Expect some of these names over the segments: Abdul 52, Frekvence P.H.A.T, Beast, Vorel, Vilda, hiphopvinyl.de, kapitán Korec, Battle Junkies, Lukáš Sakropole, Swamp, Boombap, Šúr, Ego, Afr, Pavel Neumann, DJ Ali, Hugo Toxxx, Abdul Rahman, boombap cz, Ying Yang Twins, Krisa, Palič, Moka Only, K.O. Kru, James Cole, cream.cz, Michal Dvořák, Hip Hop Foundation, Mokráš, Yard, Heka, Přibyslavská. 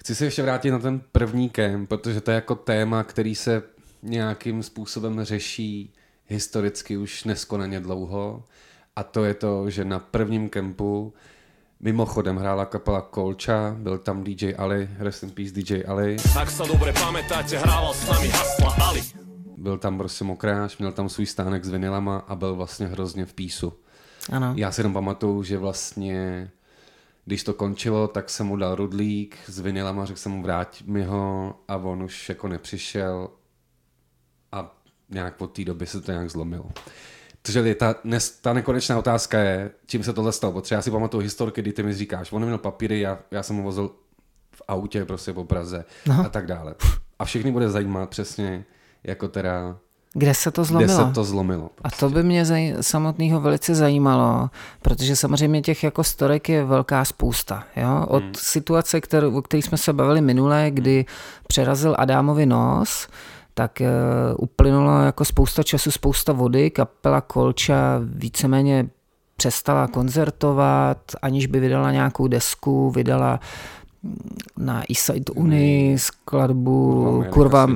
Chci se ještě vrátit na ten první kemp, protože to je jako téma, který se nějakým způsobem řeší historicky už neskonale dlouho. A to je to, že na prvním kempu mimochodem hrála kapela Kolča, byl tam DJ Ali, rest in peace DJ Ali. Tak se dobře pamětáte, hrával s námi Hasla Ali. Byl tam prostě Mokráš, měl tam svůj stánek s vinilama a byl vlastně hrozně v písu. Ano. Já si jenom pamatuju, že vlastně, když to končilo, tak jsem mu dal rudlík s vinilama, řekl jsem mu vrát mi ho a on už jako nepřišel a nějak od té doby se to nějak zlomilo. Takže ta nekonečná otázka je, čím se tohle stalo, protože já si pamatuju historky, kdy ty mi říkáš, on neměl papíry, já jsem ho vozil v autě prostě po Praze a tak dále. A všechny bude zajímat přesně, jako teda... Kde se to zlomilo? Prostě. A to by mě samotného velice zajímalo, protože samozřejmě těch jako storek je velká spousta. Jo? Od situace, o které jsme se bavili minule, kdy přerazil Adámovi nos, tak uplynulo jako spousta času, spousta vody, kapela Kolča víceméně přestala koncertovat, aniž by vydala nějakou desku, vydala na Eastside Unii skladbu Kurva,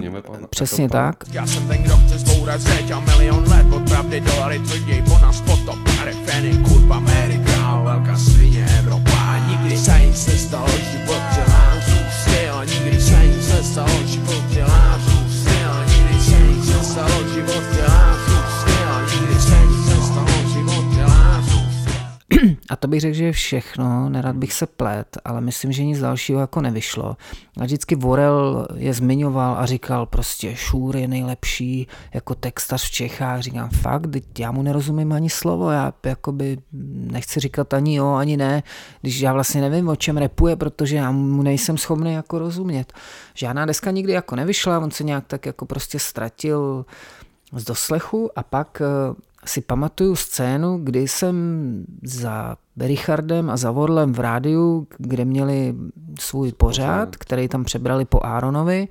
přesně tak. Já jsem ten, kdo chce zbourat zeď a milion let od pravdy dolary, co děj po nás potop, refény, kurva, Mary Král, velká svině, Evropa, nikdy se jim se stalo život přelářů, styl, nikdy se jim se stalo život přelářů, styl, nikdy se jim se stalo život přelářů, styl, nikdy se jim se stalo život přelářů. A to bych řekl, že je všechno, nerad bych se plet, ale myslím, že nic dalšího jako nevyšlo. A vždycky Vorel je zmiňoval a říkal prostě Šúr je nejlepší jako textař v Čechách. Říkám fakt, já mu nerozumím ani slovo, já jakoby nechci říkat ani jo, ani ne, když já vlastně nevím, o čem rapuje, protože já mu nejsem schopný jako rozumět. Žádná deska nikdy jako nevyšla, on se nějak tak jako prostě ztratil z doslechu a pak... si pamatuju scénu, kdy jsem za Richardem a za Vorlem v rádiu, kde měli svůj pořad, který tam přebrali po Aaronovi,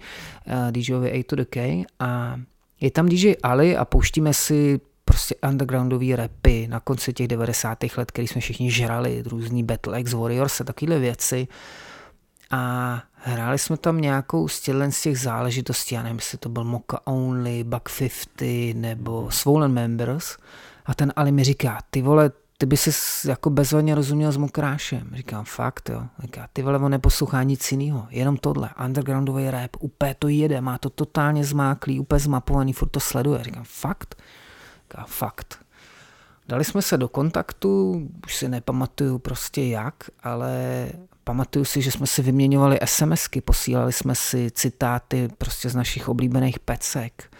DJovi A to the K, a je tam DJ Ali a pouštíme si prostě undergroundový rapy na konci těch 90. let, který jsme všichni žrali, různý Battle X, Warriors a takovéhle věci. A hráli jsme tam nějakou z těch záležitostí, já nevím, jestli to byl Moka Only, Buck Fifty nebo Swollen Members. A ten Ali mi říká, ty vole, ty by si jako bezvadně rozuměl s Mokrášem. Říkám, fakt jo. Říká, ty vole, on neposlouchá nic jinýho, jenom tohle, undergroundový rap, úplně to jede, má to totálně zmáklý, úplně zmapovaný, furt to sleduje. Říkám, fakt? Říká, fakt. Dali jsme se do kontaktu, už si nepamatuju prostě jak, ale... Pamatuju si, že jsme si vyměňovali SMSky, posílali jsme si citáty prostě z našich oblíbených pecek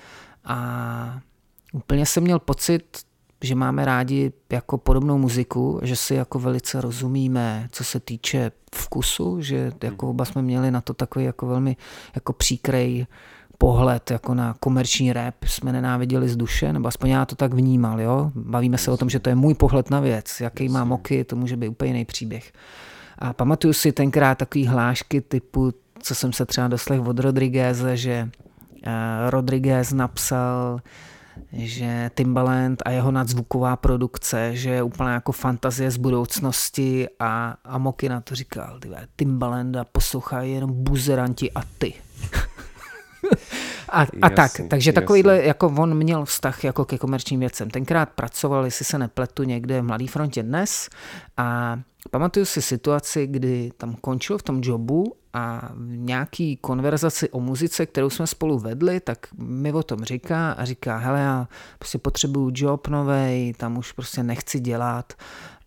a úplně jsem měl pocit, že máme rádi jako podobnou muziku, že si jako velice rozumíme, co se týče vkusu, že jako oba jsme měli na to takový jako velmi jako příkrej pohled jako na komerční rap, jsme nenáviděli z duše, nebo aspoň já to tak vnímal, jo? Bavíme se o tom, že to je můj pohled na věc, jaký má Moky, to může být úplně jiný příběh. A pamatuju si tenkrát takový hlášky typu, co jsem se třeba doslech od Rodrigueze, že Rodriguez napsal, že Timbaland a jeho nadzvuková produkce, že je úplně jako fantazie z budoucnosti a Moky na to říkal, Timbalanda poslouchají jenom buzeranti a ty. A tak, takže takovýhle, jako on měl vztah jako ke komerčním věcem. Tenkrát pracoval, jestli se nepletu, někde v Mladý frontě dnes a pamatuju si situaci, kdy tam končil v tom jobu a v nějaký konverzaci o muzice, kterou jsme spolu vedli, tak mi o tom říká a říká, hele, já prostě potřebuju job novej, tam už prostě nechci dělat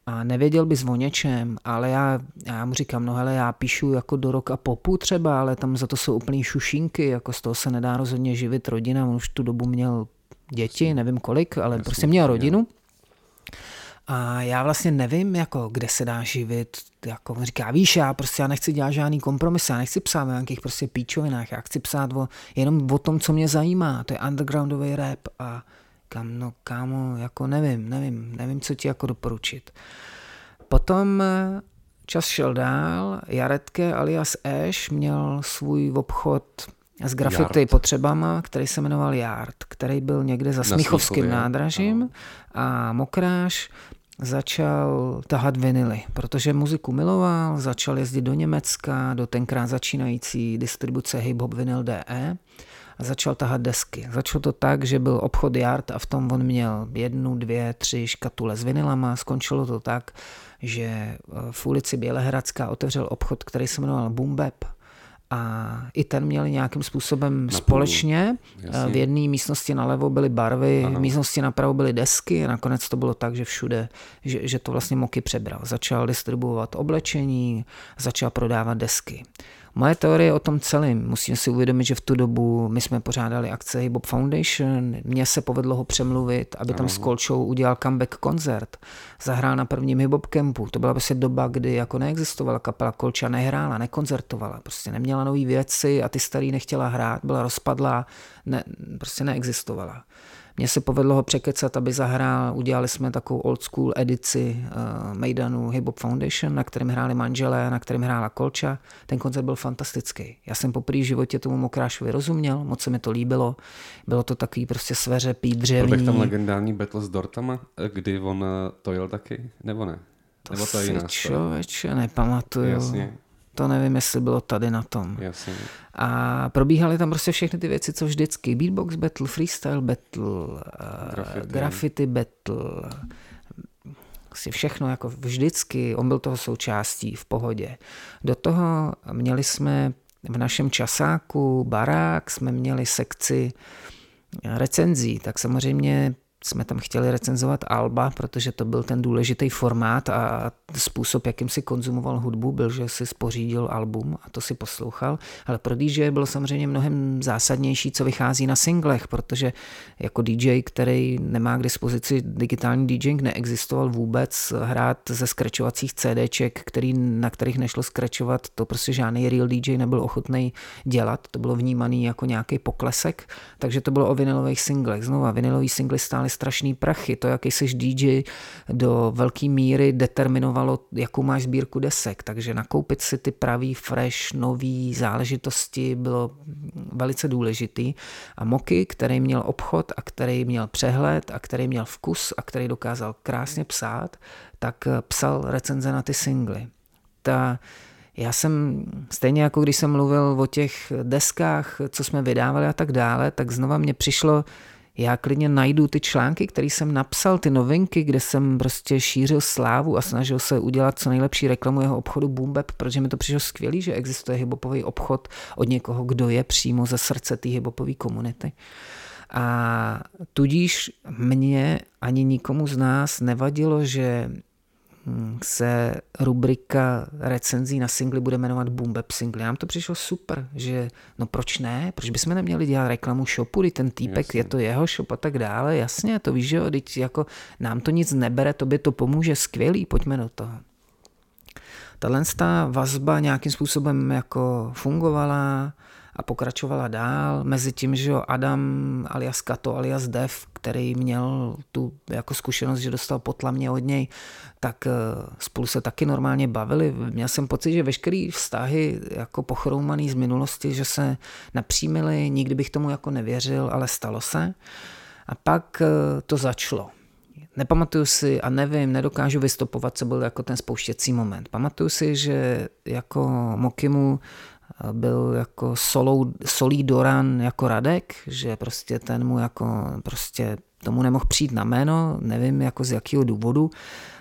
a nevěděl bys o něčem, ale já mu říkám, no hele, já píšu jako do roka popu třeba, ale tam za to jsou úplný šušinky, jako z toho se nedá rozhodně živit rodina, on už tu dobu měl děti, nevím kolik, ale prostě měl rodinu. A já vlastně nevím, jako, kde se dá živit, jako říká, víš, já nechci dělat žádný kompromis, já nechci psát o nějakých prostě píčovinách, já chci psát jenom o tom, co mě zajímá, to je undergroundový rap a kam, no kámo, jako nevím, co ti jako doporučit. Potom čas šel dál, Jaretke alias Ash měl svůj obchod s grafity Yard. Potřebama, který se jmenoval Yard, který byl někde za Smíchovským nádražím a Mokráš začal tahat vinily, protože muziku miloval, začal jezdit do Německa, do tenkrát začínající distribuce hiphopvinyl.de a začal tahat desky. Začalo to tak, že byl obchod Yard a v tom on měl 1, 2, 3 škatule s vinylama. Skončilo to tak, že v ulici Bělehradská otevřel obchod, který se jmenoval Boombap. A i ten měl nějakým způsobem společně. V jedné místnosti nalevo byly barvy, v místnosti napravo byly desky a nakonec to bylo tak, že všude, že to vlastně Moky přebral. Začal distribuovat oblečení, začal prodávat desky. Moje teorie o tom celém, musíme si uvědomit, že v tu dobu my jsme pořádali akce Hip Hop Foundation, mně se povedlo ho přemluvit, aby tam s Kolčou udělal comeback koncert. Zahrál na prvním Hip Hop Campu, to byla prostě doba, kdy jako neexistovala kapela, Kolča nehrála, nekoncertovala, prostě neměla nový věci a ty starý nechtěla hrát, byla rozpadlá, ne, prostě neexistovala. Mně se povedlo ho překecat, aby zahrál, udělali jsme takovou old school edici mejdanu Hip Hop Foundation, na kterém hráli manželé, na kterém hrála Kolča. Ten koncert byl fantastický. Já jsem poprvé v životě tomu Mokrášovi rozuměl, moc se mi to líbilo. Bylo to takový prostě sveřepý, dřevní. Proběh tam legendární battle s Dortama, kdy on to jel taky, nebo ne? To nebo to si člověče nepamatuju. Jasně. To nevím, jestli bylo tady na tom. Jasně. A probíhaly tam prostě všechny ty věci, co vždycky. Beatbox battle, freestyle battle, graffiti battle. Vlastně všechno jako vždycky. On byl toho součástí v pohodě. Do toho měli jsme v našem časáku barák, jsme měli sekci recenzí. Tak samozřejmě jsme tam chtěli recenzovat alba, protože to byl ten důležitý formát a způsob, jakým si konzumoval hudbu, byl, že si spořídil album a to si poslouchal. Ale pro DJ bylo samozřejmě mnohem zásadnější, co vychází na singlech, protože jako DJ, který nemá k dispozici digitální DJing, neexistoval vůbec, hrát ze skračovacích CDček, na kterých nešlo skračovat, to prostě žádný real DJ nebyl ochotný dělat, to bylo vnímaný jako nějaký poklesek, takže to bylo o vinylových singlech. Znova vinylový singly stály strašný prachy. To, jaký jsi DJ, do velké míry determinovalo, jakou máš sbírku desek. Takže nakoupit si ty pravý, fresh, nový záležitosti bylo velice důležitý. A Moky, který měl obchod a který měl přehled a který měl vkus a který dokázal krásně psát, tak psal recenze na ty singly. Já jsem, stejně jako když jsem mluvil o těch deskách, co jsme vydávali a tak dále, tak znova mně přišlo, já klidně najdu ty články, které jsem napsal, ty novinky, kde jsem prostě šířil slávu a snažil se udělat co nejlepší reklamu jeho obchodu Boombap, protože mi to přišlo skvělý, že existuje hiphopový obchod od někoho, kdo je přímo ze srdce té hiphopové komunity. A tudíž mně ani nikomu z nás nevadilo, že se rubrika recenzí na singly bude jmenovat Boombap singly. Nám to přišlo super, že no proč ne? Proč bychom neměli dělat reklamu shopu, kdy ten týpek, jasně, je to jeho shop a tak dále. Jasně, to víš, že jo, jako nám to nic nebere, tobě to pomůže, skvělý, pojďme do toho. Ta vazba nějakým způsobem jako fungovala a pokračovala dál, mezi tím, že jo, Adam alias Kato alias Dev, který měl tu jako zkušenost, že dostal potlamě od něj, tak spolu se taky normálně bavili. Měl jsem pocit, že veškerý vztahy jako pochroumaný z minulosti, že se napřímily, nikdy bych tomu jako nevěřil, ale stalo se. A pak to začalo. Nepamatuju si a nevím, nedokážu vystopovat, co byl jako ten spouštěcí moment. Pamatuju si, že jako Mokimu byl jako solí Doran jako Radek, že prostě ten mu jako prostě tomu nemohl přijít na jméno, nevím jako z jakého důvodu.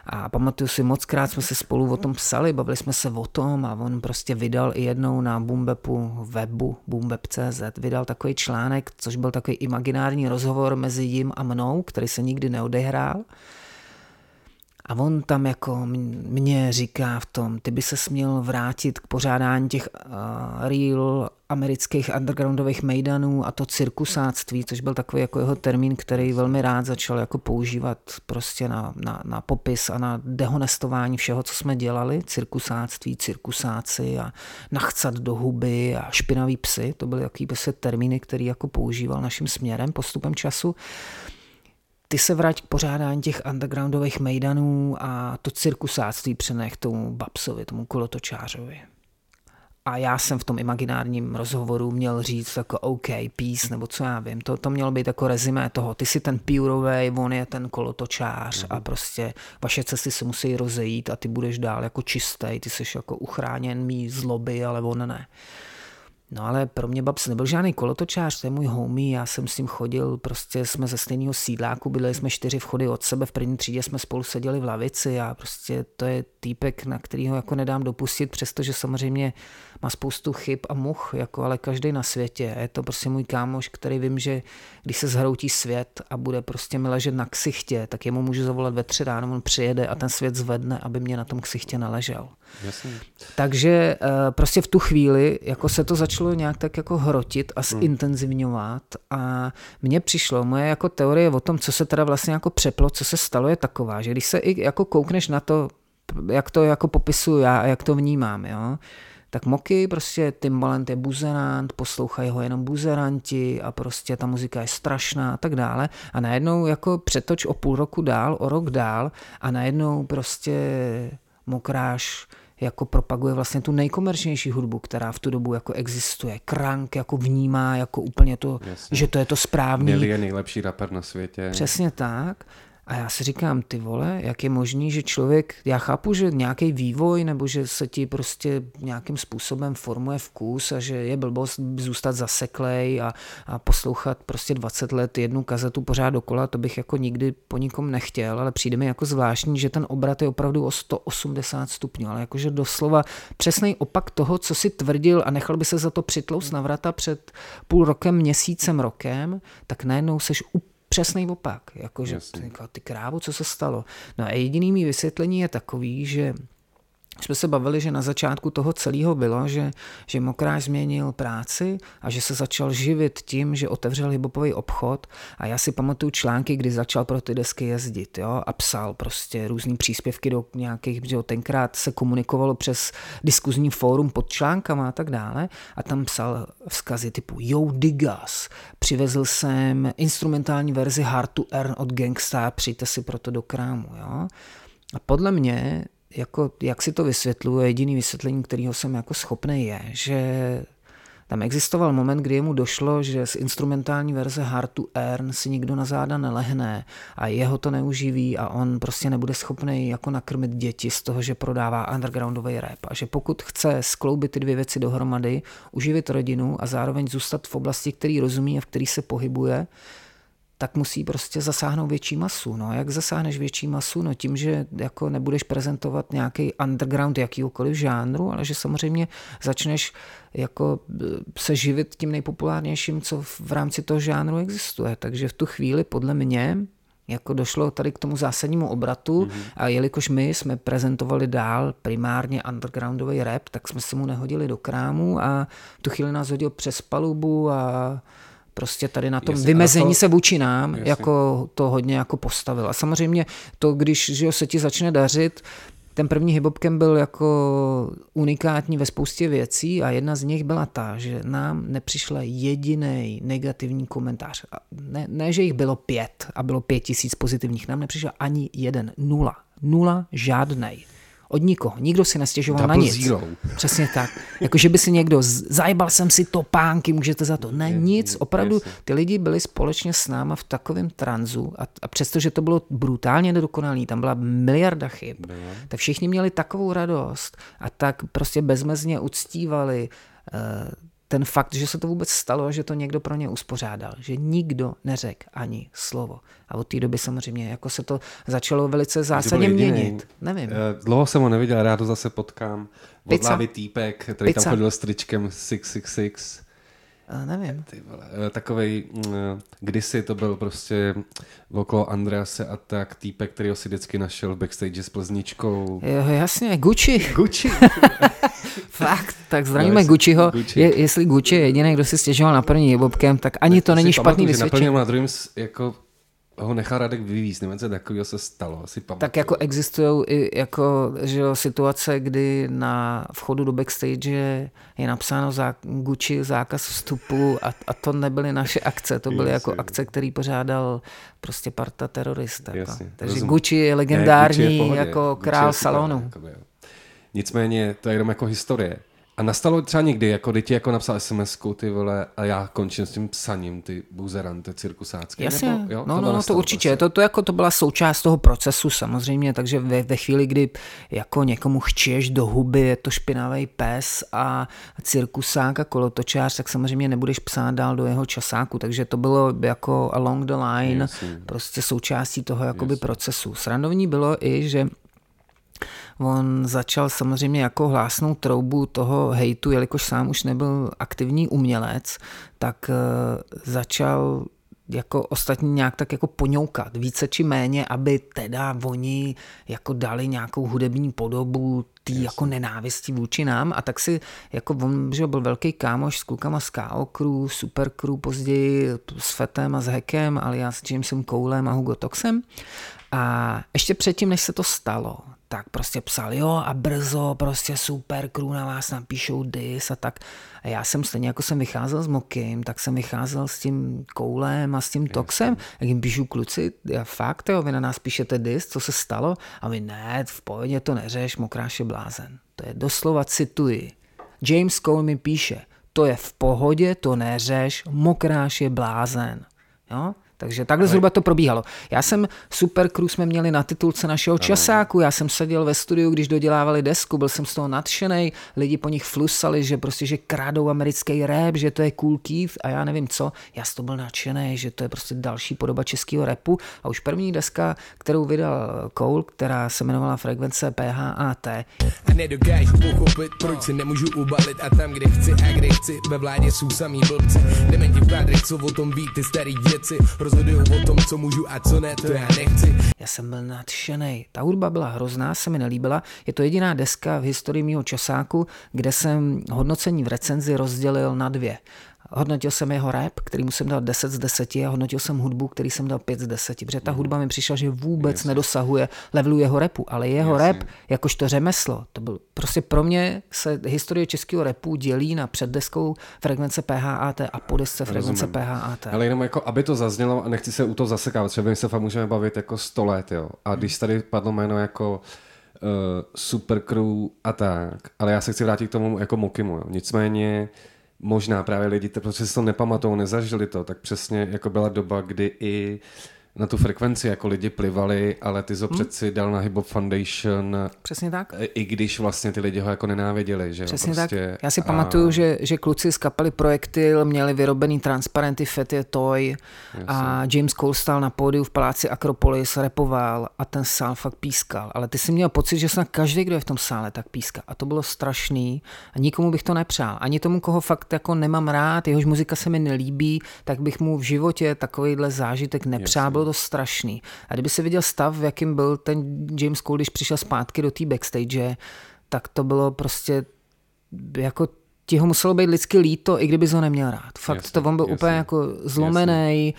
A pamatuju si, mockrát jsme se spolu o tom psali, bavili jsme se o tom a on prostě vydal i jednou na Boombapu webu, Boombap.cz, vydal takový článek, což byl takový imaginární rozhovor mezi jim a mnou, který se nikdy neodehrál. A on tam jako mě říká v tom, ty by ses měl vrátit k pořádání těch real amerických undergroundových mejdanů a to cirkusáctví, což byl takový jako jeho termín, který velmi rád začal jako používat prostě na popis a na dehonestování všeho, co jsme dělali, cirkusáctví, cirkusáci a nachcat do huby a špinavý psy, to byly takový termíny, který jako používal naším směrem postupem času. Ty se vrať k pořádání těch undergroundových mejdanů a to cirkusáctví přenech tomu Babsovi, tomu kolotočářovi. A já jsem v tom imaginárním rozhovoru měl říct jako OK, peace, nebo co já vím. To mělo být jako rezimé toho. Ty jsi ten pírovej, on je ten kolotočář a prostě vaše cesty se musí rozejít a ty budeš dál jako čistý, ty jsi jako uchráněn mý zloby, ale on ne. No ale pro mě Babs nebyl žádný kolotočář, to je můj homie, já jsem s ním chodil, prostě jsme ze stejného sídláku, bydleli jsme 4 vchody od sebe, v první třídě jsme spolu seděli v lavici a prostě to je týpek, na kterýho jako nedám dopustit, přestože samozřejmě má spoustu chyb a much, jako ale každý na světě. Je to prostě můj kámoš, který vím, že když se zhroutí svět a bude prostě mi ležet na ksichtě, tak jemu můžu zavolat ve 3 ráno, on přijede a ten svět zvedne, aby mě na tom ksichtě naležel. Jasně. Takže prostě v tu chvíli jako se to začalo nějak tak jako hrotit a zintenzivňovat a mně přišlo, moje jako teorie o tom, co se teda vlastně jako přeplo, co se stalo, je taková, že když se i jako koukneš na to, jak to jako popisuju já a jak to vnímám, jo, tak Moky, prostě Timbaland je buzerant, poslouchají ho jenom buzeranti a prostě ta muzika je strašná a tak dále. A najednou jako přetoč o půl roku dál, o rok dál a najednou prostě Mokráš jako propaguje vlastně tu nejkomerčnější hudbu, která v tu dobu jako existuje. Krank jako vnímá jako úplně to, jasně, že to je to správný. Měli je nejlepší rapper na světě. Přesně tak. A já si říkám, ty vole, jak je možný, že člověk, já chápu, že nějaký vývoj nebo že se ti prostě nějakým způsobem formuje vkus a že je blbost zůstat zaseklej a poslouchat prostě 20 let jednu kazetu pořád dokola, to bych jako nikdy po nikom nechtěl, ale přijde mi jako zvláštní, že ten obrat je opravdu o 180 stupňů, ale jakože doslova přesnej opak toho, co si tvrdil a nechal by se za to přitloust na vrata před půl rokem, měsícem, rokem, tak najednou seš přesnej opak, jakože ty krávo, co se stalo. No a jediný mý vysvětlení je takový, že jsme se bavili, že na začátku toho celého bylo, že Mokráš změnil práci a že se začal živit tím, že otevřel hiphopový obchod a já si pamatuju články, kdy začal pro ty desky jezdit, jo, a psal prostě různý příspěvky do nějakých, že tenkrát se komunikovalo přes diskuzní fórum pod článkama a tak dále a tam psal vzkazy typu Yo Digas, přivezl jsem instrumentální verzi Hard to Earn od Gangsta, přijďte si proto do krámu, jo. A podle mě jako, jak si to vysvětluje, jediný vysvětlení, kterého jsem jako schopný je, že tam existoval moment, kdy mu došlo, že z instrumentální verze Hard to Earn si nikdo na záda nelehne a jeho to neuživí a on prostě nebude schopný jako nakrmit děti z toho, že prodává undergroundový rap a že pokud chce skloubit ty dvě věci dohromady, uživit rodinu a zároveň zůstat v oblasti, který rozumí a v který se pohybuje, tak musí prostě zasáhnout větší masu. No, jak zasáhneš větší masu? No, tím, že jako nebudeš prezentovat nějaký underground jakýhokoliv žánru, ale že samozřejmě začneš jako se živit tím nejpopulárnějším, co v rámci toho žánru existuje. Takže v tu chvíli podle mě jako došlo tady k tomu zásadnímu obratu a jelikož my jsme prezentovali dál primárně undergroundový rap, tak jsme se mu nehodili do krámu a v tu chvíli nás hodil přes palubu a prostě tady na tom vymezení se vůči nám jako to hodně jako postavil. A samozřejmě to, když že se ti začne dařit, ten první hip-hopkem byl jako unikátní ve spoustě věcí a jedna z nich byla ta, že nám nepřišla jediný negativní komentář. Ne, že jich bylo 5 a bylo 5000 pozitivních, nám nepřišel ani jeden, 0. 0 žádnej. Od nikoho. Nikdo si nestěžoval Double na nic. Zero. Přesně tak. Jakože by si někdo zajbal jsem si topánky, můžete za to. Ne, nic. Opravdu ty lidi byli společně s náma v takovém tranzu a přestože to bylo brutálně nedokonalý, tam byla miliarda chyb, tak všichni měli takovou radost a tak prostě bezmezně uctívali ten fakt, že se to vůbec stalo a že to někdo pro ně uspořádal, že nikdo neřekl ani slovo. A od té doby samozřejmě jako se to začalo velice zásadně měnit. Nevím. Dlouho jsem ho neviděl, rád ho zase potkám. Vodlávý týpek, který tam chodil s tričkem 666. Nevím. Takovej, kdysi to byl prostě okolo Andrease a tak týpek, kterýho si vždycky našel v backstage s plzničkou. Jo, jasně, Gucci. Fakt, tak zdravíme Gucciho. Gucci. Jestli Gucci je jediný, kdo si stěžoval na první hip-hopkem, tak ani to není špatný vysvědčení. Na druhém jako ho nechal Radek vyvízt, nevím, co takového se stalo. Asi tak jako existují i jako, že jo, situace, kdy na vchodu do backstage je napsáno Gucci zákaz vstupu a to nebyly naše akce, to byly jako akce, který pořádal prostě parta terorista. Takže Gucci je legendární, Gucci je jako král salonu. Nicméně to je jenom jako historie. A nastalo třeba někdy, jako kdy ti jako napsal SMS-ku, ty vole, a já končím s tím psaním, ty buzerante cirkusácké. Jasně, nebo, jo? No, to určitě, prostě. to byla součást toho procesu samozřejmě, takže ve chvíli, kdy jako někomu chčiješ do huby, je to špinavý pes a cirkusák a kolotočář, tak samozřejmě nebudeš psát dál do jeho časáku, takže to bylo jako along the line, jasně, prostě součástí toho jakoby procesu. Srandovní bylo i, že on začal samozřejmě jako hlásnou troubu toho hejtu, jelikož sám už nebyl aktivní umělec, tak začal jako ostatní nějak tak jako poňoukat, více či méně, aby teda oni jako dali nějakou hudební podobu tý jako nenávisti vůči nám, a tak si jako on, že byl velký kámoš s klukama z K.O. Kru, Super Crew, později s Fetem a s Hekem, alias Jamesem Colem a Hugo Toxxxem, a ještě předtím, než se to stalo, tak prostě psal, jo, a brzo prostě Super Crew na vás napíšou dis a tak. A já jsem stejně, jako jsem vycházel s Mokim, tak jsem vycházel s tím Koulem a s tím Toxxxem. Jak jim píšu kluci, já fakt, jo, vy na nás píšete dis, co se stalo? A vy ne, v pohodě, to neřeš, Mokráš je blázen. To je doslova, cituji. James Cole mi píše, to je v pohodě, to neřeš, Mokráš je blázen. Jo? Takže takhle zhruba to probíhalo. Já jsem Super Crew jsme měli na titulce našeho časáku, já jsem seděl ve studiu, když dodělávali desku, byl jsem z toho nadšenej, lidi po nich flusali, že prostě, že krádou americký rap, že to je cool Keith a já nevím co, já z toho byl nadšenej, že to je prostě další podoba českého rapu, a už první deska, kterou vydal Cole, která se jmenovala Frekvence Pat. A nedokážu pochopit, proč se nemůžu ubalit, a tam, kde chci a kde chci, ve vládě jsou samý blbci, dementi v pádrech, co o tom ví, ty starý děci, o tom, co můžu a co ne, to já nechci. Já jsem byl nadšenej. Ta hudba byla hrozná, se mi nelíbila. Je to jediná deska v historii mýho časáku, kde jsem hodnocení v recenzi rozdělil na dvě. Hodnotil jsem jeho rap, kterýmu jsem dal 10 z 10, a hodnotil jsem hudbu, který jsem dal 5 z 10, protože ta hudba mi přišla, že vůbec nedosahuje levelu jeho rapu, ale jeho rap, jakožto řemeslo, to byl prostě pro mě se historie českého rapu dělí na předdeskou Frekvence PHAT a po desce Frekvence PHAT. Ale jenom jako, aby to zaznělo, a nechci se u toho zasekávat, třeba my se fakt můžeme bavit jako 100 let, jo. A když tady padlo jméno jako Super Crew a tak, ale já se chci vrátit k tomu jako Mokimu, jo. Nicméně možná právě lidi, protože si to nepamatou, nezažili to, tak přesně jako byla doba, kdy i na tu Frekvenci jako lidi plivali, ale ty přeci dal na Hip Hop Foundation. Přesně tak. I když vlastně ty lidi ho jako nenáviděli. Že přesně prostě tak. Já si pamatuju, že kluci z kapely Projektil měli vyrobený transparenty Feta Toy a James Cole stál na pódiu v paláci Akropolis, rapoval a ten sál fakt pískal. Ale ty si měl pocit, že snad každý, kdo je v tom sále, tak píská. A to bylo strašný a nikomu bych to nepřál. Ani tomu, koho fakt jako nemám rád, jehož muzika se mi nelíbí, tak bych mu v životě takovýhle zážitek nepřál. To strašný. A kdyby si viděl stav, v jakým byl ten James Cole, když přišel zpátky do té backstage, tak to bylo prostě jako ti ho muselo být lidsky líto, i kdyby ho neměl rád. Fakt jasný, to on byl úplně jako zlomenej,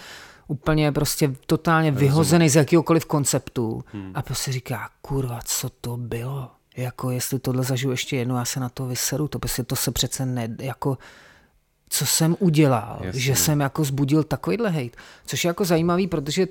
úplně prostě totálně vyhozený z jakýhokoliv konceptu a prostě říká, kurva, co to bylo? Jako jestli tohle zažiju ještě jednou, já se na to vyseru, to prostě to se přece ne, jako co jsem udělal, že jsem jako zbudil takovýhle hejt, což je jako zajímavý, protože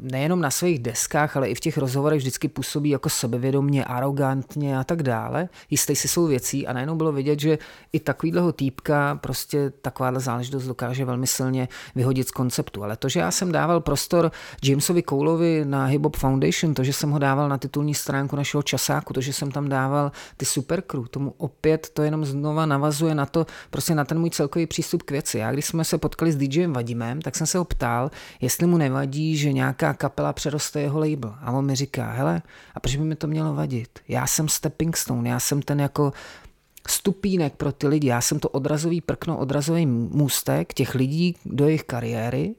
nejenom na svých deskách, ale i v těch rozhovorech vždycky působí jako sebevědomně, arogantně a tak dále, jistej si jsou věcí, a najednou bylo vidět, že i takovýhleho týpka prostě takováhle záležitost dokáže velmi silně vyhodit z konceptu, ale to, že já jsem dával prostor Jamesovi Coleovi na Hip Hop Foundation, to, že jsem ho dával na titulní stránku našeho časáku, to, že jsem tam dával ty Super Crew, tomu opět to jenom znova navazuje na to, prostě na ten můj celkový přístup k věci. Já když jsme se potkali s DJem Vadimem, tak jsem se ho ptal, jestli mu nevadí, že nějaká kapela přeroste jeho label. A on mi říká, hele, a proč by mi to mělo vadit? Já jsem stepping stone, já jsem ten jako stupínek pro ty lidi, já jsem to odrazový prkno, odrazový můstek těch lidí do jejich kariéry,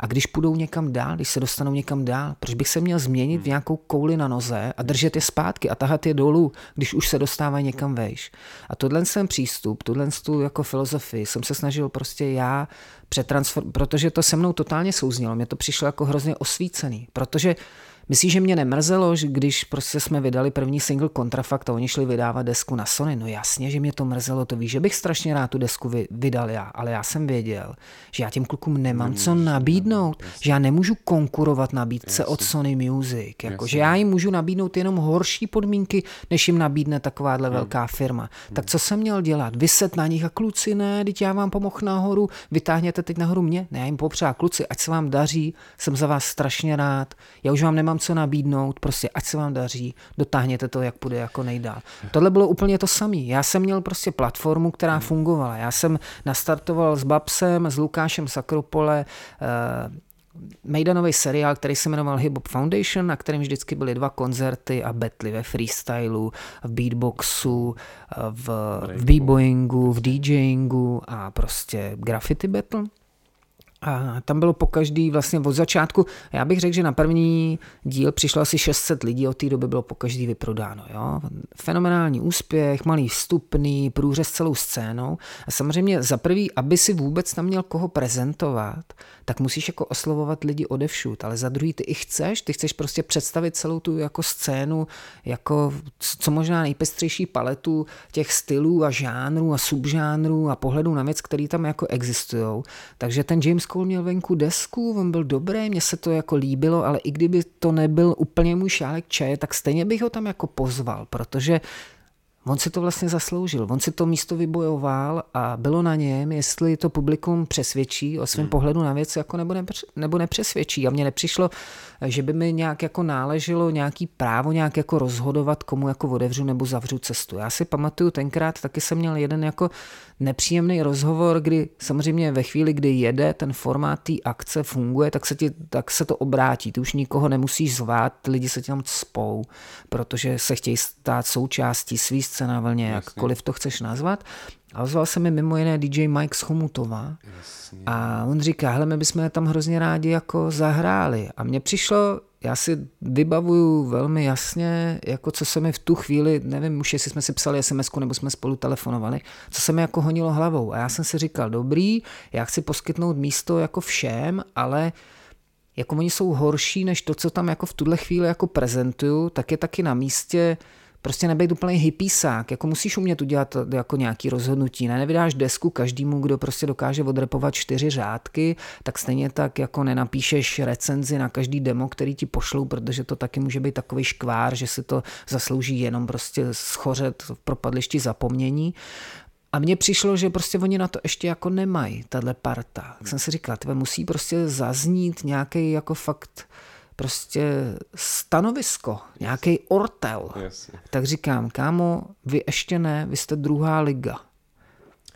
a když půjdou někam dál, když se dostanou někam dál, proč bych se měl změnit v nějakou kouli na noze a držet je zpátky a tahat je dolů, když už se dostávají někam vejš. A tohle jsem přístup, tohle jako filozofii jsem se snažil prostě já přetransformovat, protože to se mnou totálně souznělo, mě to přišlo jako hrozně osvícený, protože Myslíš, že mě nemrzelo, když prostě jsme vydali první single Kontrafakt a oni šli vydávat desku na Sony? No jasně, že mě to mrzelo, to víš, že bych strašně rád tu desku vydal já, ale já jsem věděl, že já těm klukům nemám co nabídnout, že já nemůžu konkurovat nabídce od Sony Music, jakože já jim můžu nabídnout jenom horší podmínky, než jim nabídne takováhle velká firma. Tak co jsem měl dělat? Vyset na nich a kluci, ne, teď já vám pomohl nahoru, vytáhněte teď nahoru mě, ne, já jim popřál kluci, ať se vám daří, jsem za vás strašně rád, já už vám nemám co nabídnout, prostě ať se vám daří, dotáhněte to, jak půjde, jako nejdál. Tohle bylo úplně to samé. Já jsem měl prostě platformu, která fungovala. Já jsem nastartoval s Babsem, s Lukášem Sakropole, mejdanový seriál, který se jmenoval Hip Hop Foundation, na kterém vždycky byly dva koncerty a betly ve freestylu, v beatboxu, v b-boyingu, v DJingu a prostě graffiti battle. A tam bylo po každý vlastně od začátku, já bych řekl, že na první díl přišlo asi 600 lidí, od té doby bylo po každý vyprodáno. Jo? Fenomenální úspěch, malý vstupný, průřez celou scénou a samozřejmě za prvý, aby si vůbec tam měl koho prezentovat, tak musíš jako oslovovat lidi odevšud, ale za druhý ty chceš prostě představit celou tu jako scénu, jako co možná nejpestřejší paletu těch stylů a žánrů a subžánrů a pohledů na věc, který tam jako existujou. Takže ten James Cole měl venku desku, on byl dobrý, mně se to jako líbilo, ale i kdyby to nebyl úplně můj šálek čaje, tak stejně bych ho tam jako pozval, protože on si to vlastně zasloužil, on si to místo vybojoval a bylo na něm, jestli to publikum přesvědčí o svém pohledu na věc jako nebo nepřesvědčí. A mně nepřišlo, že by mi nějak jako náleželo nějaký právo nějak jako rozhodovat, komu jako odevřu nebo zavřu cestu. Já si pamatuju, tenkrát taky jsem měl jeden jako nepříjemný rozhovor, kdy samozřejmě ve chvíli, kdy jede ten formát té akce, funguje, tak se to obrátí. Ty už nikoho nemusíš zvát, lidi se ti tam cpou, protože se chtějí stát součástí svý na vlně, jakkoliv to chceš nazvat. A ozval se mi mimo jiné DJ Mike z Chomutova. Jasně. A on říká, hele, my bychom tam hrozně rádi jako zahráli. A mně přišlo, já si vybavuju velmi jasně, jako co se mi v tu chvíli, nevím už, jestli jsme si psali SMS-ku nebo jsme spolu telefonovali, co se mi jako honilo hlavou. A já jsem si říkal, dobrý, já chci poskytnout místo jako všem, ale jako oni jsou horší než to, co tam jako v tuhle chvíli jako prezentuju, tak je taky na místě prostě nebejt úplný hippísák, jako musíš umět udělat jako nějaký rozhodnutí, ne? Nevydáš desku každému, kdo prostě dokáže odrepovat 4 řádky, tak stejně tak jako nenapíšeš recenzi na každý demo, který ti pošlou, protože to taky může být takový škvár, že si to zaslouží jenom prostě schořet v propadlišti zapomnění. A mně přišlo, že prostě oni na to ještě jako nemají, tahle parta. Tak jsem si říkal, tebe musí prostě zaznít nějaký jako fakt prostě stanovisko, nějaký ortel. Yes. Tak říkám, kámo, vy ještě ne, vy jste druhá liga.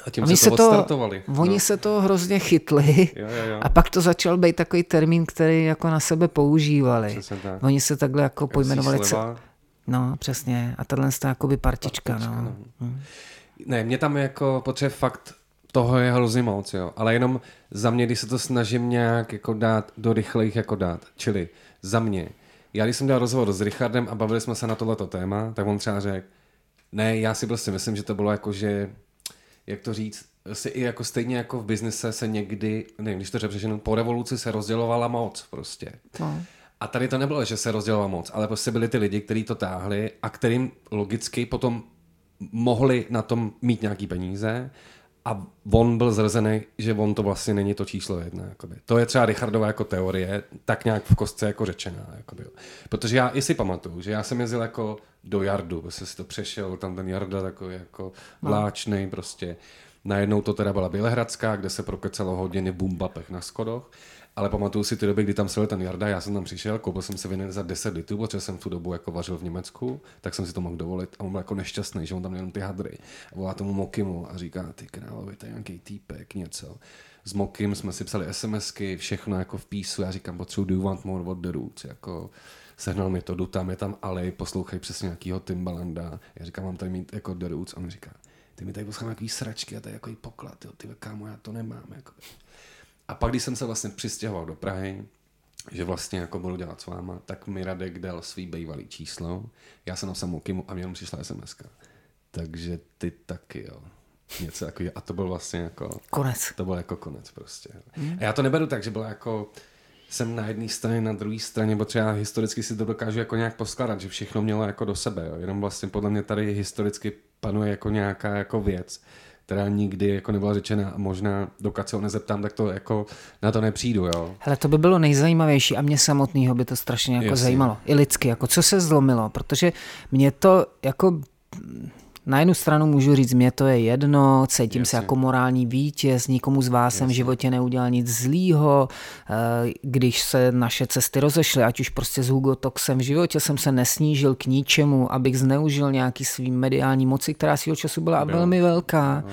A tím oni se to odstartovali. Oni se to hrozně chytli a pak to začal být takový termín, který jako na sebe používali. Tak. Oni se takhle jako pojmenovali. No, přesně. A tato je jakoby partička. No. Ne, mě tam jako potřeba fakt toho je hrozně moc, jo. Ale jenom za mě, když se to snažím nějak jako dát do rychlejch jako dát. Čili za mě. Já když jsem dělal rozhovor s Richardem a bavili jsme se na tohleto téma, tak on třeba řekl, ne, já si prostě myslím, že to bylo jako, že, jak to říct, si i jako stejně jako v biznise se někdy, nevím, když to řepřešenu, po revoluci se rozdělovala moc prostě. No. A tady to nebylo, že se rozdělovala moc, ale prostě byli ty lidi, kteří to táhli a kterým logicky potom mohli na tom mít nějaký peníze. A on byl zrzený, že on to vlastně není to číslo jedna. Jakoby. To je třeba Richardova jako teorie, tak nějak v kostce jako řečená. Jakoby. Protože já i si pamatuju, že já jsem jezdil jako do Yardu, prostě si to přešel, tam ten Yarda takový jako vláčnej prostě. Najednou to teda byla Bělehradská, kde se prokecalo hodiny v Boombapech na schodoch. Ale pamatuju si ty doby, kdy tam sjel ten Jarda, já jsem tam přišel, koupil jsem si vinyl za 10 litrů, protože jsem tu dobu jako vařil v Německu, tak jsem si to mohl dovolit a on byl jako nešťastný, že on tam jenom ty hadry. A volá tomu Mokimu a říká, ty královi, to je nějaký týpek, něco. S Mokim jsme si psali SMSky, všechno jako v písu, já říkám, potřebuji do you want more what the roots, jako sehnal mi to, jdu tam, je tam Ali, poslouchej přesně nějakýho Timbalanda, já říkám, mám tady mít jako the roots, a on říká, ty mi tady poslouchám nějaký sračky a tady jako poklad, jo, ty kámo, já to nemám, jako. A pak, když jsem se vlastně přistěhoval do Prahy, že vlastně jako budu dělat s váma, tak mi Radek dal svý bejvalý číslo, já jsem napsal Mokimu a mě jenom přišla SMS-ka. Takže ty taky, jo. Něco jako, a to byl vlastně jako konec. To byl jako konec prostě. A já to neberu tak, že byla jako jsem na jedné straně, na druhé straně, bo třeba historicky si to dokážu jako nějak poskládat, že všechno mělo jako do sebe, jo. Jenom vlastně podle mě tady historicky panuje jako nějaká jako věc, která nikdy jako nebyla řečena a možná dokud se ho nezeptám, tak to jako na to nepřijdu, jo. Hele, to by bylo nejzajímavější a mě samotného by to strašně jako zajímalo. I lidsky, jako co se zlomilo, protože mě to jako... Na jednu stranu můžu říct, mě to je jedno, cítím se jako morální vítěz, nikomu z vás jsem v životě neudělal nic zlýho, když se naše cesty rozešly, ať už prostě s Hugo Toxxxem v životě jsem se nesnížil k ničemu, abych zneužil nějaký svý mediální moci, která svýho času byla velmi velká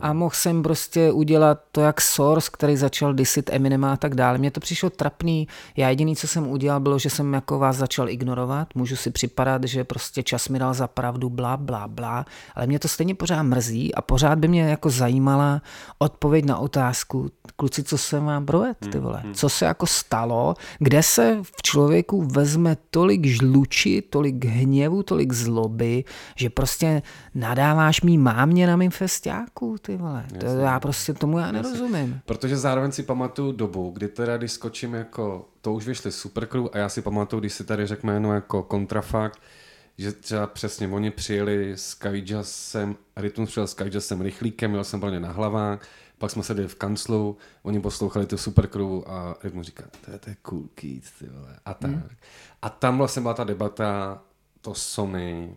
a mohl jsem prostě udělat to jak Source, který začal disit Eminema a tak dále. Mně to přišlo trapný, já jediný, co jsem udělal, bylo, že jsem jako vás začal ignorovat, můžu si připadat, že prostě čas mi dal za pravdu, bla, bla, bla. Ale mě to stejně pořád mrzí a pořád by mě jako zajímala odpověď na otázku, kluci, co se mám projet, ty vole, co se jako stalo, kde se v člověku vezme tolik žluči, tolik hněvu, tolik zloby, že prostě nadáváš mý mámě na mým festiáku, ty vole, to já prostě tomu já nerozumím. Protože zároveň si pamatuju dobu, kdy teda, když skočím jako, to už vyšli Super Crew a já si pamatuju, když si tady řekl jméno jako Kontrafakt, že třeba přesně oni přijeli s Kajjasem, Rytmus přijel s Kajjasem Rychlíkem, jel jsem pro ně na hlavách, pak jsme seděli v kanclu, oni poslouchali tu Super Crew a Rytmus říká, to je cool kids, ty vole, a tak. A tam vlastně byla ta debata, to Sony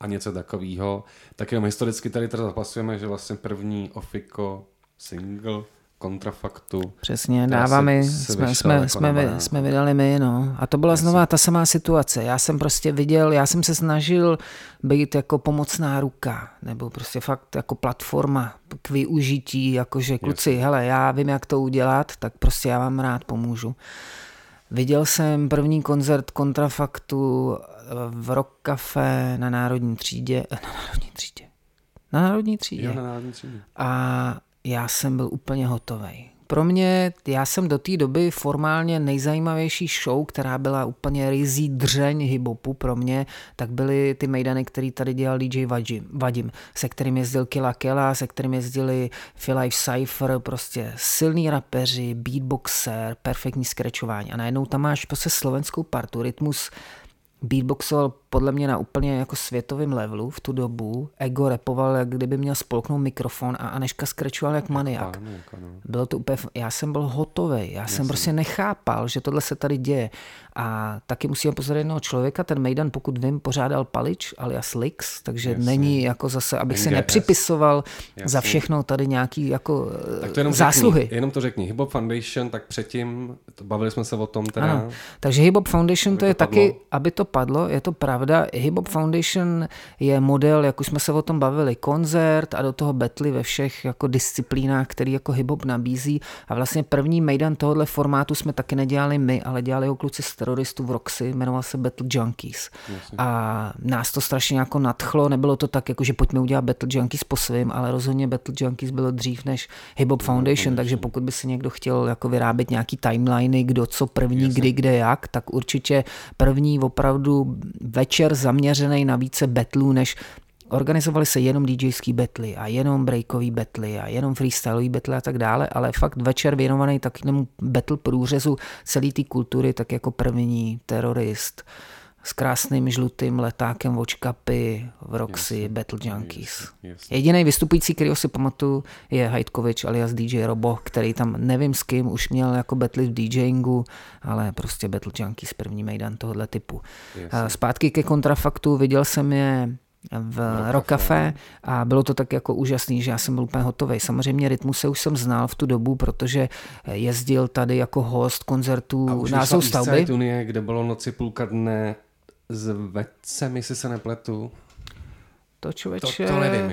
a něco takového. Tak jenom historicky tady teda zapasujeme, že vlastně první ofiko single Kontrafaktu. Přesně, dáváme, jsme vydali my, no. A to byla znova ta samá situace. Já jsem prostě viděl, já jsem se snažil být jako pomocná ruka, nebo prostě fakt jako platforma k využití, jakože kluci, hele, já vím, jak to udělat, tak prostě já vám rád pomůžu. Viděl jsem první koncert Kontrafaktu v Rock Cafe na Národní třídě. A já jsem byl úplně hotovej. Pro mě, já jsem do té doby formálně nejzajímavější show, která byla úplně rizí dřeň hip-hopu pro mě, tak byly ty mejdany, který tady dělal DJ Vadim, se kterým jezdil Killa, se kterým jezdili Philife Cypher, prostě silní rapeři, beatboxer, perfektní skrečování. A najednou tam máš prostě slovenskou partu, Rytmus beatboxoval podle mě na úplně jako světovém levelu v tu dobu. Ego rapoval, jak kdyby měl spolknout mikrofon a Aneška skrečoval jak maniak. Bylo to úplně... Já jsem byl hotovej. Já jsem prostě nechápal, že tohle se tady děje. A taky musíme poznat jednoho člověka. Ten mejdan, pokud vím, pořádal Palič alias Lix, takže není jako zase, abych si nepřipisoval za všechno tady nějaký jako to zásluhy. Jenom to řekni. Hip Hop Foundation, tak předtím bavili jsme se o tom teda. Ano. Takže Hip Hop Foundation to je taky, aby to padlo, je to pravda. Hip Hop Foundation je model, jak už jsme se o tom bavili, koncert a do toho betly ve všech jako disciplínách, který jako hip hop nabízí. A vlastně první mejdan tohohle formátu jsme taky nedělali my, ale dělali ho kluci z teroristů v Roxy, jmenoval se Battle Junkies. A nás to strašně jako nadchlo, nebylo to tak, jako že pojďme udělat Battle Junkies po svým, ale rozhodně Battle Junkies bylo dřív než Hip Hop Foundation, takže pokud by si někdo chtěl jako vyrábět nějaký timeliny, kdo co první, kdy, kde, jak, tak určitě první opravdu večer zaměřený na více battlů, než organizovaly se jenom DJský battle a jenom breakový battle a jenom freestyleový battle a tak dále, ale fakt večer věnovaný takovému battle průřezu celé té kultury, tak jako první Terorist s krásným žlutým letákem od Čkapy v Roxy Battle Junkies. Jediný vystupující, kterýho si pamatuju, je Hajtkovič alias DJ Robo, který tam nevím s kým už měl jako battle v DJingu, ale prostě Battle Junkies, první mejdan tohohle typu. Zpátky ke Kontrafaktu, viděl jsem je v Rock Cafe a bylo to tak jako úžasný, že já jsem byl úplně hotovej. Samozřejmě Rytmuse už jsem znal v tu dobu, protože jezdil tady jako host koncertů na soustavby. A už Eastside Unie, kde bylo noci půlka dne s Vecem, jestli se nepletu. To člověče,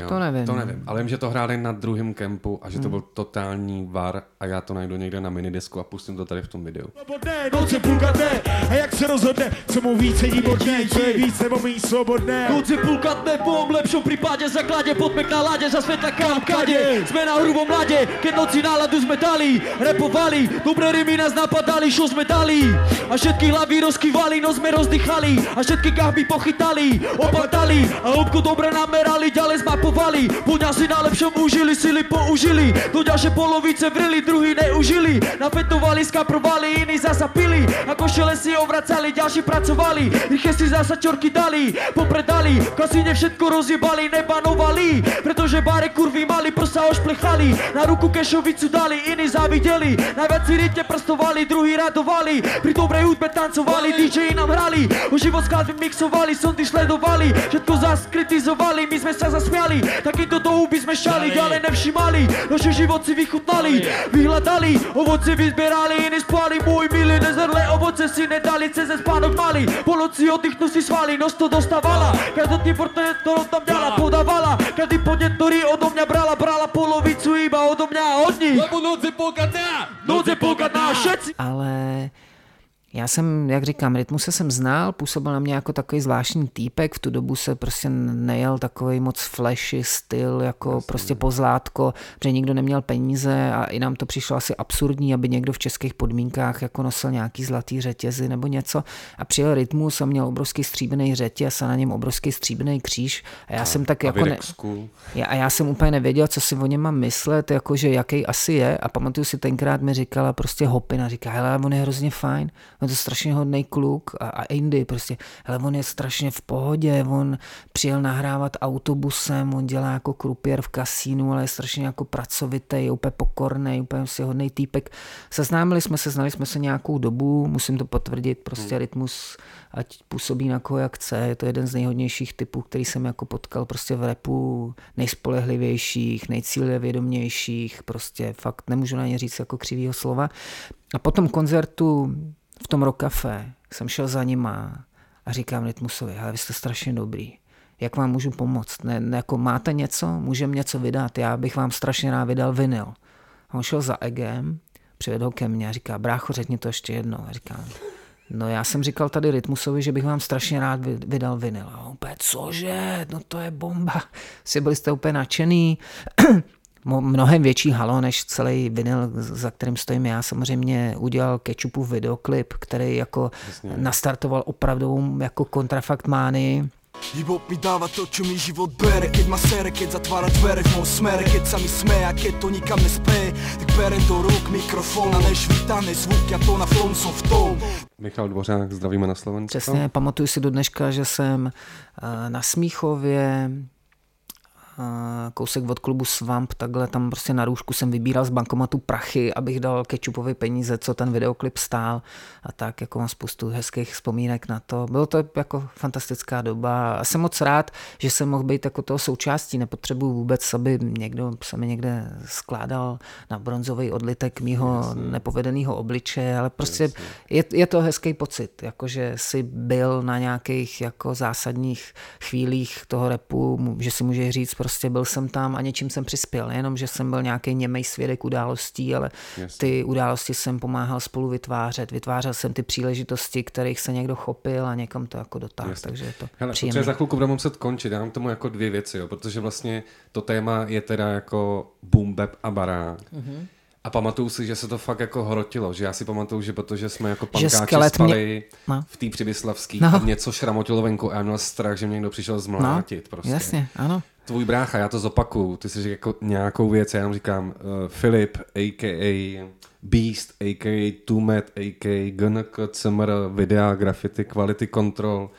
to nevím, ale vím, že to hráli na druhém kempu a že to byl totální var a já to najdu někde na minidisku a pustím to tady v tom videu. Svobodné, noci půlka dne, a jak se rozhodne, co mu víc sedí bodí, co je víc nebo méně svobodné. Noci půlka dne, po omlepšom případě zakladě, podmek na ládě, za světa kamkadě, jsme na hrubom ládě, ke noci náladu jsme dali, repovali, dobré rymy nás napadali, šo jsme dali, a všetky hlavy rozkývali, no jsme rozdychali, a všetky kahvy pochytali, opatali, a hopku dobré namerali, ďalej zmapovali. Poňaři na lepšom užili, síly použili. Do ďalšie polovice vrili, druhý neužili. Napetovali, skaprovali, iní zasapili. A košele si ovracali, ďalší pracovali. Rýchle si zasa čorky dali, popredali. Kasíne všetko rozjebali, nebanovali. Pretože bare kurvy mali, prsa ošplechali. Na ruku kešovicu dali, iní zavideli. Najviac si rytne prstovali, druhý radovali. Pri dobrej hudbe tancovali, DJ nám hrali. O život skladby mixovali, sondy sledovali. Všetko zas kritizovali, my sme sa zasmiali. Takýto do huby sme šali, ďalej nevšimali. Naše život si vychutnali, vyhľadali. Ovoce vyzbierali, iní spali. Môj milý, nezrlé ovoce si nedali, CZ spánok mali. Poloci oddychnú si svali, nos to dostávala. Každotný portnet, ktorou tam ďala podávala. Každý podnet, ktorý odo mňa brala, brala polovicu iba odo mňa a od nich. Lebo noc je pokadná, všetci. Ale... Já jsem, jak říkám, Rytmuse jsem znal, působil na mě jako takový zvláštní týpek, v tu dobu se prostě nejel takový moc flashy styl, jako jasně, prostě pozlátko, protože nikdo neměl peníze a i nám to přišlo asi absurdní, aby někdo v českých podmínkách jako nosil nějaký zlatý řetězy nebo něco a přijel Rytmus a měl obrovský stříbrný řetěz a na něm obrovský stříbrný kříž a já jsem tak jako já jsem úplně nevěděl, co si o něm mám myslet, jakože jaký asi je a pamatuju si tenkrát mi říkala prostě Hopina, říká, hele, on je hrozně fajn. On je to strašně hodnej kluk a Indy prostě, hele, on je strašně v pohodě, on přijel nahrávat autobusem, on dělá jako krupěr v kasínu, ale je strašně jako pracovitý, je úplně pokorný, úplně si hodnej týpek. Seznámili jsme se, znali jsme se nějakou dobu, musím to potvrdit, prostě Rytmus, ať působí na koho jak chce, je to jeden z nejhodnějších typů, který jsem jako potkal prostě v rapu, nejspolehlivějších, nejcílevědomějších, prostě fakt nemůžu na ně říct jako křivýho slova. A potom koncertu v tom Rock Cafe jsem šel za nima a říkám Rytmusovi, ale vy jste strašně dobrý, jak vám můžu pomoct, ne, jako máte něco, můžeme něco vydat, já bych vám strašně rád vydal vinyl. A on šel za Egem, přivedl ho ke mně a říká, brácho, řekni to ještě jednou. A říkám, no já jsem říkal tady Rytmusovi, že bych vám strašně rád vydal vinyl. A on úplně, cože, no to je bomba, si byli jste úplně nadšený. Mnohem větší halo než celý vinyl, za kterým stojím já. Samozřejmě udělal Ketchupův videoklip, který jako nastartoval opravdu jako kontrafakt mány. Hip-hop mi dáva to, čo mi život bere, keď ma sere, keď zatvára dvere v mojom smere, keď sa mi smeje a keď to nikam nespeje, tak berem do rúk mikrofón a než vytáhne zvuk, ja to na flow som v tom. Michal Dvořák, zdravíme na Slovensku. Přesně, pamatuju si do dneška, že jsem na Smíchově, kousek od klubu Swamp, takhle tam prostě na růžku jsem vybíral z bankomatu prachy, abych dal Ketchupovi peníze, co ten videoklip stál a tak, jako mám spoustu hezkých vzpomínek na to. Bylo to jako fantastická doba a jsem moc rád, že jsem mohl být jako toho součástí, nepotřebuju vůbec, aby někdo se mi někde skládal na bronzový odlitek mýho nepovedeného obličeje, ale prostě je to hezký pocit, jakože si byl na nějakých jako zásadních chvílích toho rapu, že si může říct, prostě byl jsem tam a něčím jsem přispěl, nejenom, že jsem byl nějaký němej svědek událostí, ale ty události jsem pomáhal spolu vytvářet. Vytvářel jsem ty příležitosti, kterých se někdo chopil a někam to jako dotáhl, takže je to příjemné. Hele, za chvilku budeme muset končit, já mám tomu jako dvě věci, jo, protože vlastně to téma je teda jako boombap a barák. Mm-hmm. A pamatuju si, že se to fakt jako hrotilo, že já si pamatuju, že protože jsme jako pankáči spali v té Přibyslavské a něco šramotilo venku a já měl strach, že mě někdo přišel zmlátit. Prostě. Jasně, ano. Tvůj brácha, já to zopakuju, ty si říkáš jako nějakou věc, já jenom říkám Filip, a.k.a. Beast, a.k.a. Tumet, a.k.a. GNK, CMR, videa, graffiti, quality control.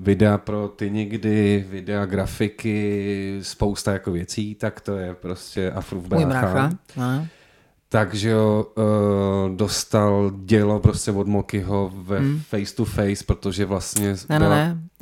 Videa pro ty nikdy, videa, grafiky, spousta jako věcí, tak to je prostě Afrův brácha. Takže dostal dělo prostě od Mokyho ve face to face, protože vlastně...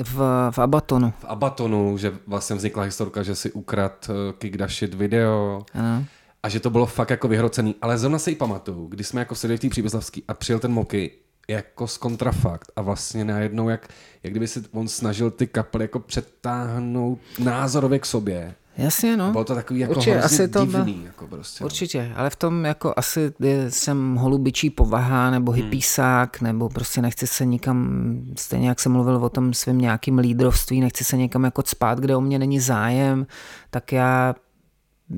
v Abatonu. V Abatonu, že vlastně vznikla historka, že si ukrad Kickdashit video. Ano. A že to bylo fakt jako vyhrocený. Ale zrovna se ji pamatuju, když jsme jako seděli v té Příbyslavský a přijel ten Moky jako z kontrafakt a vlastně najednou, jak kdyby se on snažil ty kapely jako přetáhnout názorově k sobě. Jasně, no. Bylo to takový jako určitě, hrozně divný. Jako prostě, určitě, ale v tom jako asi jsem holubičí povaha nebo hippísák, nebo prostě nechci se nikam, stejně jak jsem mluvil o tom svým nějakým lídrovství, nechci se někam jako cpát, kde o mě není zájem, tak já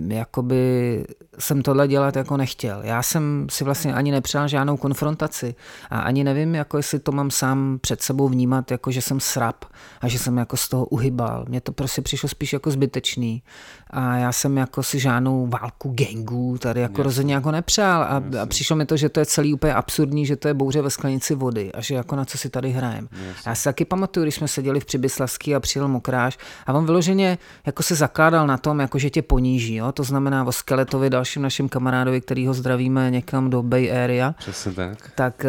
jakoby jsem tohle dělat jako nechtěl. Já jsem si vlastně ani nepřál žádnou konfrontaci a ani nevím, jako jestli to mám sám před sebou vnímat, jako že jsem srab a že jsem jako z toho uhybal. Mně to prostě přišlo spíš jako zbytečný a já jsem jako si žádnou válku gangů tady jako rozhodně jako nepřál a přišlo mi to, že to je celý úplně absurdní, že to je bouře ve sklenici vody a že jako na co si tady hrajeme. Já si taky pamatuju, když jsme seděli v Přibyslavské a přijel Mokráš a on vyloženě jako se zakládal na tom, jako že tě poníží. Jo, to znamená o Skeletovi, dalším našim kamarádovi, kterýho zdravíme někam do Bay Area. Přesně tak. Tak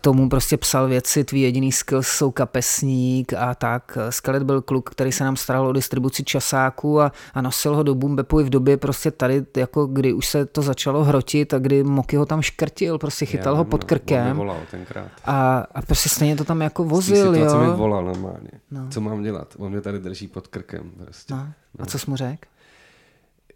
tomu prostě psal věci, tvý jediný skills jsou kapesník a tak. Skelet byl kluk, který se nám staral o distribuci časáku a nosil ho do Boombapu i v době prostě tady, jako kdy už se to začalo hrotit a kdy Moky ho tam škrtil, prostě chytal ho pod krkem. Volal tenkrát. A prostě stejně to tam jako vozil. Jo. Mi volal normálně. No. Co mám dělat? On mě tady drží pod krkem. Prostě. No. No. A co jsi mu řekl?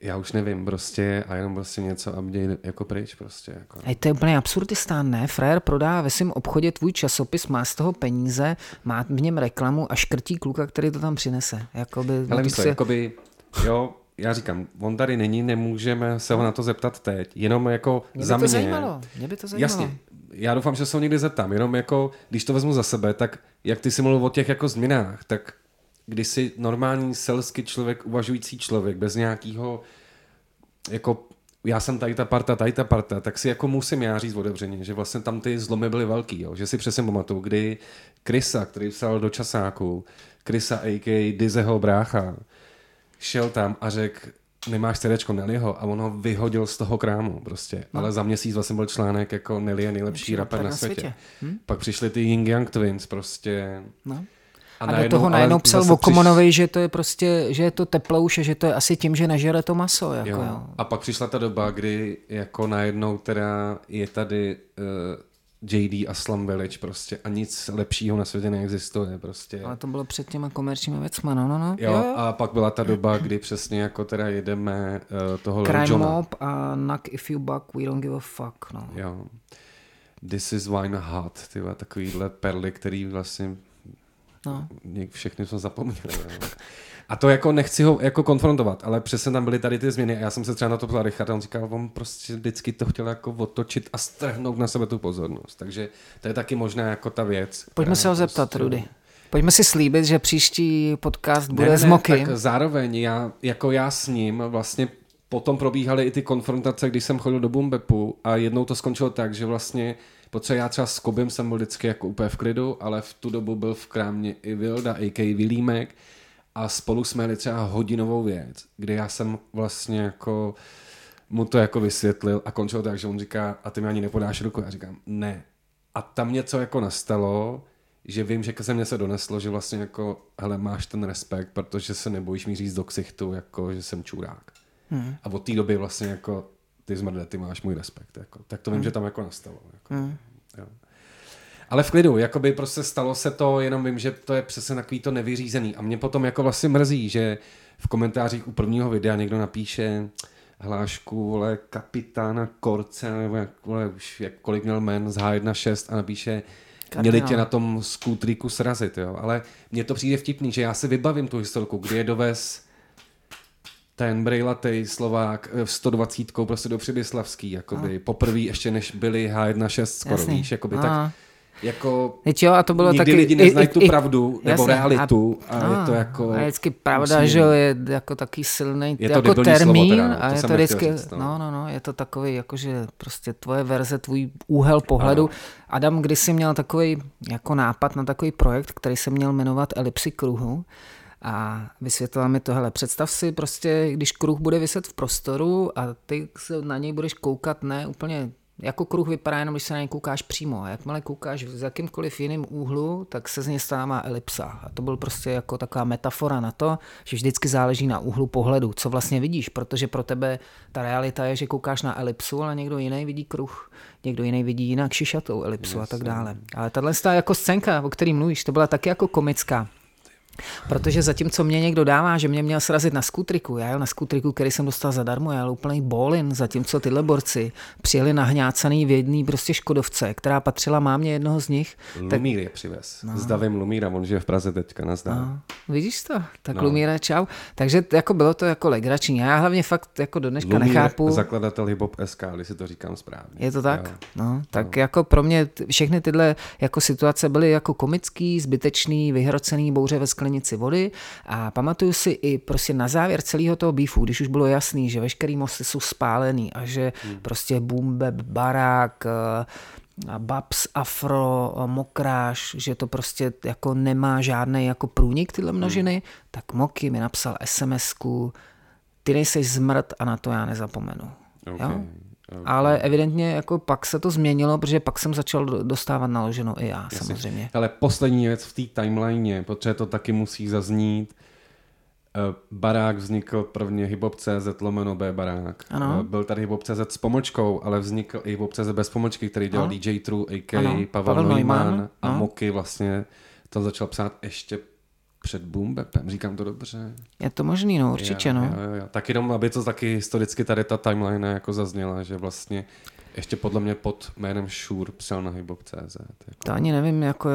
Já už nevím prostě a jenom prostě něco a mě jako pryč prostě. Jako. Ej, to je úplně absurdistán, ne? Frajer prodá ve svém obchodě tvůj časopis, má z toho peníze, má v něm reklamu a škrtí kluka, který to tam přinese. Jakoby, ale víš to, si... jakoby, jo, já říkám, on tady není, nemůžeme se ho na to zeptat teď, jenom jako mě za mě. Mě by to zajímalo. Jasně, já doufám, že se ho někdy zeptám, jenom jako, když to vezmu za sebe, tak jak ty jsi mluvil o těch jako změnách, tak když si normální selský člověk, uvažující člověk, bez nějakého, jako já jsem tady ta parta, tak si jako musím já říct otevřeně, že vlastně tam ty zlomy byly velký, jo? Že si přesně pamatuju, kdy Krisa, který psal do časáku, Krisa a.k.a. Dizeho brácha, šel tam a řekl, nemáš CDčko Nellyho a on ho vyhodil z toho krámu prostě. No. Ale za měsíc vlastně byl článek jako Nelly je nejlepší rapper na světě. Pak přišli ty Ying Yang Twins prostě... No. A do toho najednou psal Vokomonovi, že to je prostě, že je to teplouš a že to je asi tím, že nežere to maso. Jako, jo. A pak přišla ta doba, kdy jako najednou teda je tady JD a Slum Village prostě a nic lepšího na světě neexistuje prostě. Ale to bylo před těma komerčními věcma, no. Jo. A pak byla ta doba, kdy přesně jako teda jedeme toho Crime Johna. Mob a knock if you buck, we don't give a fuck, no. Jo. This is wine hot, tyhle takovýhle perly, který vlastně... No. Všechny jsme zapomněli. A to jako nechci ho jako konfrontovat, ale přesně tam byly tady ty změny a já jsem se třeba na to ptal Richard a on říkal, on prostě vždycky to chtěl jako otočit a strhnout na sebe tu pozornost. Takže to je taky možná jako ta věc. Pojďme se ho zeptat, prostě... Rudy. Pojďme si slíbit, že příští podcast bude s Moky. Tak zároveň já s ním vlastně potom probíhaly i ty konfrontace, když jsem chodil do Boombapu a jednou to skončilo tak, že vlastně protože já třeba s Kobem jsem byl vždycky jako úplně v klidu, ale v tu dobu byl v krámě i Vilda, a.k.a. Vilímek a spolu jsme jeli třeba hodinovou věc, kde já jsem vlastně jako mu to jako vysvětlil a končil tak, že on říká, a ty mi ani nepodáš ruku, já říkám, ne. A tam něco jako nastalo, že vím, že se mě se doneslo, že vlastně jako, hele, máš ten respekt, protože se nebojíš mi říct do ksichtu, jako, že jsem čurák. A od té doby vlastně jako ty zmrde, ty máš můj respekt. Jako. Tak to vím, že tam jako nastalo. Jako. Jo. Ale v klidu, jakoby prostě stalo se to, jenom vím, že to je přesně takový to nevyřízený. A mě potom jako vlastně mrzí, že v komentářích u prvního videa někdo napíše hlášku, vole, kapitána Korce, nebo jak kolik měl jmen z H1.6 a napíše, měli tě na tom skútríku srazit. Jo. Ale mně to přijde vtipný, že já si vybavím tu historku, kdy je dovez ten brejlatej Slovák 120 prostě do Přibyslavský, jakoby poprvé ještě než byli H1.6 skoro, víš, jakoby tak jako jo, a to bylo nikdy taky, lidi neznají tu pravdu nebo jasný, realitu a je to jako... A je vždycky pravda, musím, že je jako taky silný jako termín teda, a je to vždycky... Říct, no, je to takový jakože prostě tvoje verze, tvůj úhel pohledu. Ano. Adam kdysi měl takový jako nápad na takový projekt, který se měl jmenovat Elipsy kruhu. A vysvětlila mi tohle. Představ si prostě, když kruh bude viset v prostoru a ty se na něj budeš koukat ne úplně jako kruh vypadá jenom, když se na něj koukáš přímo. A jakmile koukáš z jakýmkoliv jiným úhlu, tak se z něj stává elipsa. A to byl prostě jako taková metafora na to, že vždycky záleží na úhlu pohledu, co vlastně vidíš, protože pro tebe ta realita je, že koukáš na elipsu, ale někdo jiný vidí kruh, někdo jiný vidí jinak šišatou elipsu a tak dále. Ale tahle jako scénka, o který mluvíš, to byla taky jako komická. Protože zatímco mě někdo dává, že mě měl srazit na skutriku, já jel na skutriku, který jsem dostal zadarmo, já jel úplný bolin, zatímco tyhle borci přijeli nahňácaný v jedný prostě škodovce, která patřila mámě jednoho z nich. Lumír je přivez, no. Zdavím Lumíra, on žije v Praze teďka, nazdá. No. Vidíš to? Tak no. Lumíra, čau. Takže jako bylo to jako legrační, já hlavně fakt jako do dneška Lumír, nechápu. Zakladatel hiphop SK, ale si to říkám správně. Je to tak? No, tak no. Jako pro mě všechny tyhle jako situace byly jako komický, zbytečný, vyhrocený, bouře ve sklenici vody a pamatuju si i prostě na závěr celého toho beefu, když už bylo jasný, že veškerý mosty jsou spálený a že prostě Boombap, barák, Babs, afro, mokráš, že to prostě jako nemá žádný jako průnik tyhle množiny, tak Moky mi napsal SMSku, ty nejseš zmrt a na to já nezapomenu. Okay. Jo? Okay. Ale evidentně jako pak se to změnilo, protože pak jsem začal dostávat naloženo i já. Jasně. Samozřejmě. Ale poslední věc v té timeline, protože to taky musí zaznít. Barák vznikl prvně hiphop CZ / barák. Ano. Byl tady hiphop CZ s pomočkou, ale vznikl i hiphop CZ bez pomočky, který dělal ano. DJ True, a.k.a. Pavel Neumann a ano. Moky vlastně to začal psát ještě před Boombapem, říkám to dobře. Je to možný, no určitě, no. Jo. Tak jenom, aby to taky historicky tady ta timeline jako zazněla, že vlastně ještě podle mě pod jménem Šur psal na hiphop.cz. Jako. To ani nevím, jako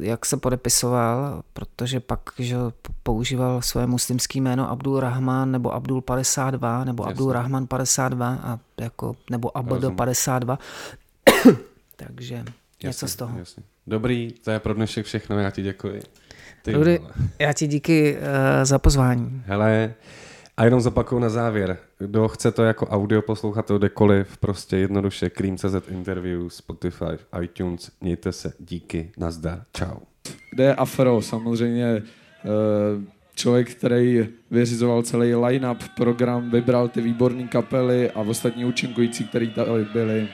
jak se podepisoval, protože pak, že používal svoje muslimské jméno Abdul Rahman nebo Abdul 52, nebo jasně. Abdul Rahman 52, a jako, nebo Abdo 52. Takže jasně, něco z toho. Jasně. Dobrý, to je pro dnešek všechno, já ti děkuji. Dobrý, já ti díky za pozvání. Hele, a jenom zopakuju na závěr. Kdo chce to jako audio poslouchat kdekoliv, prostě jednoduše Cream.cz interview, Spotify, iTunes, mějte se, díky, nazdar, čau. Kde je afro? Samozřejmě člověk, který vyřizoval celý line-up, program, vybral ty výborné kapely a ostatní účinkující, který tady byli.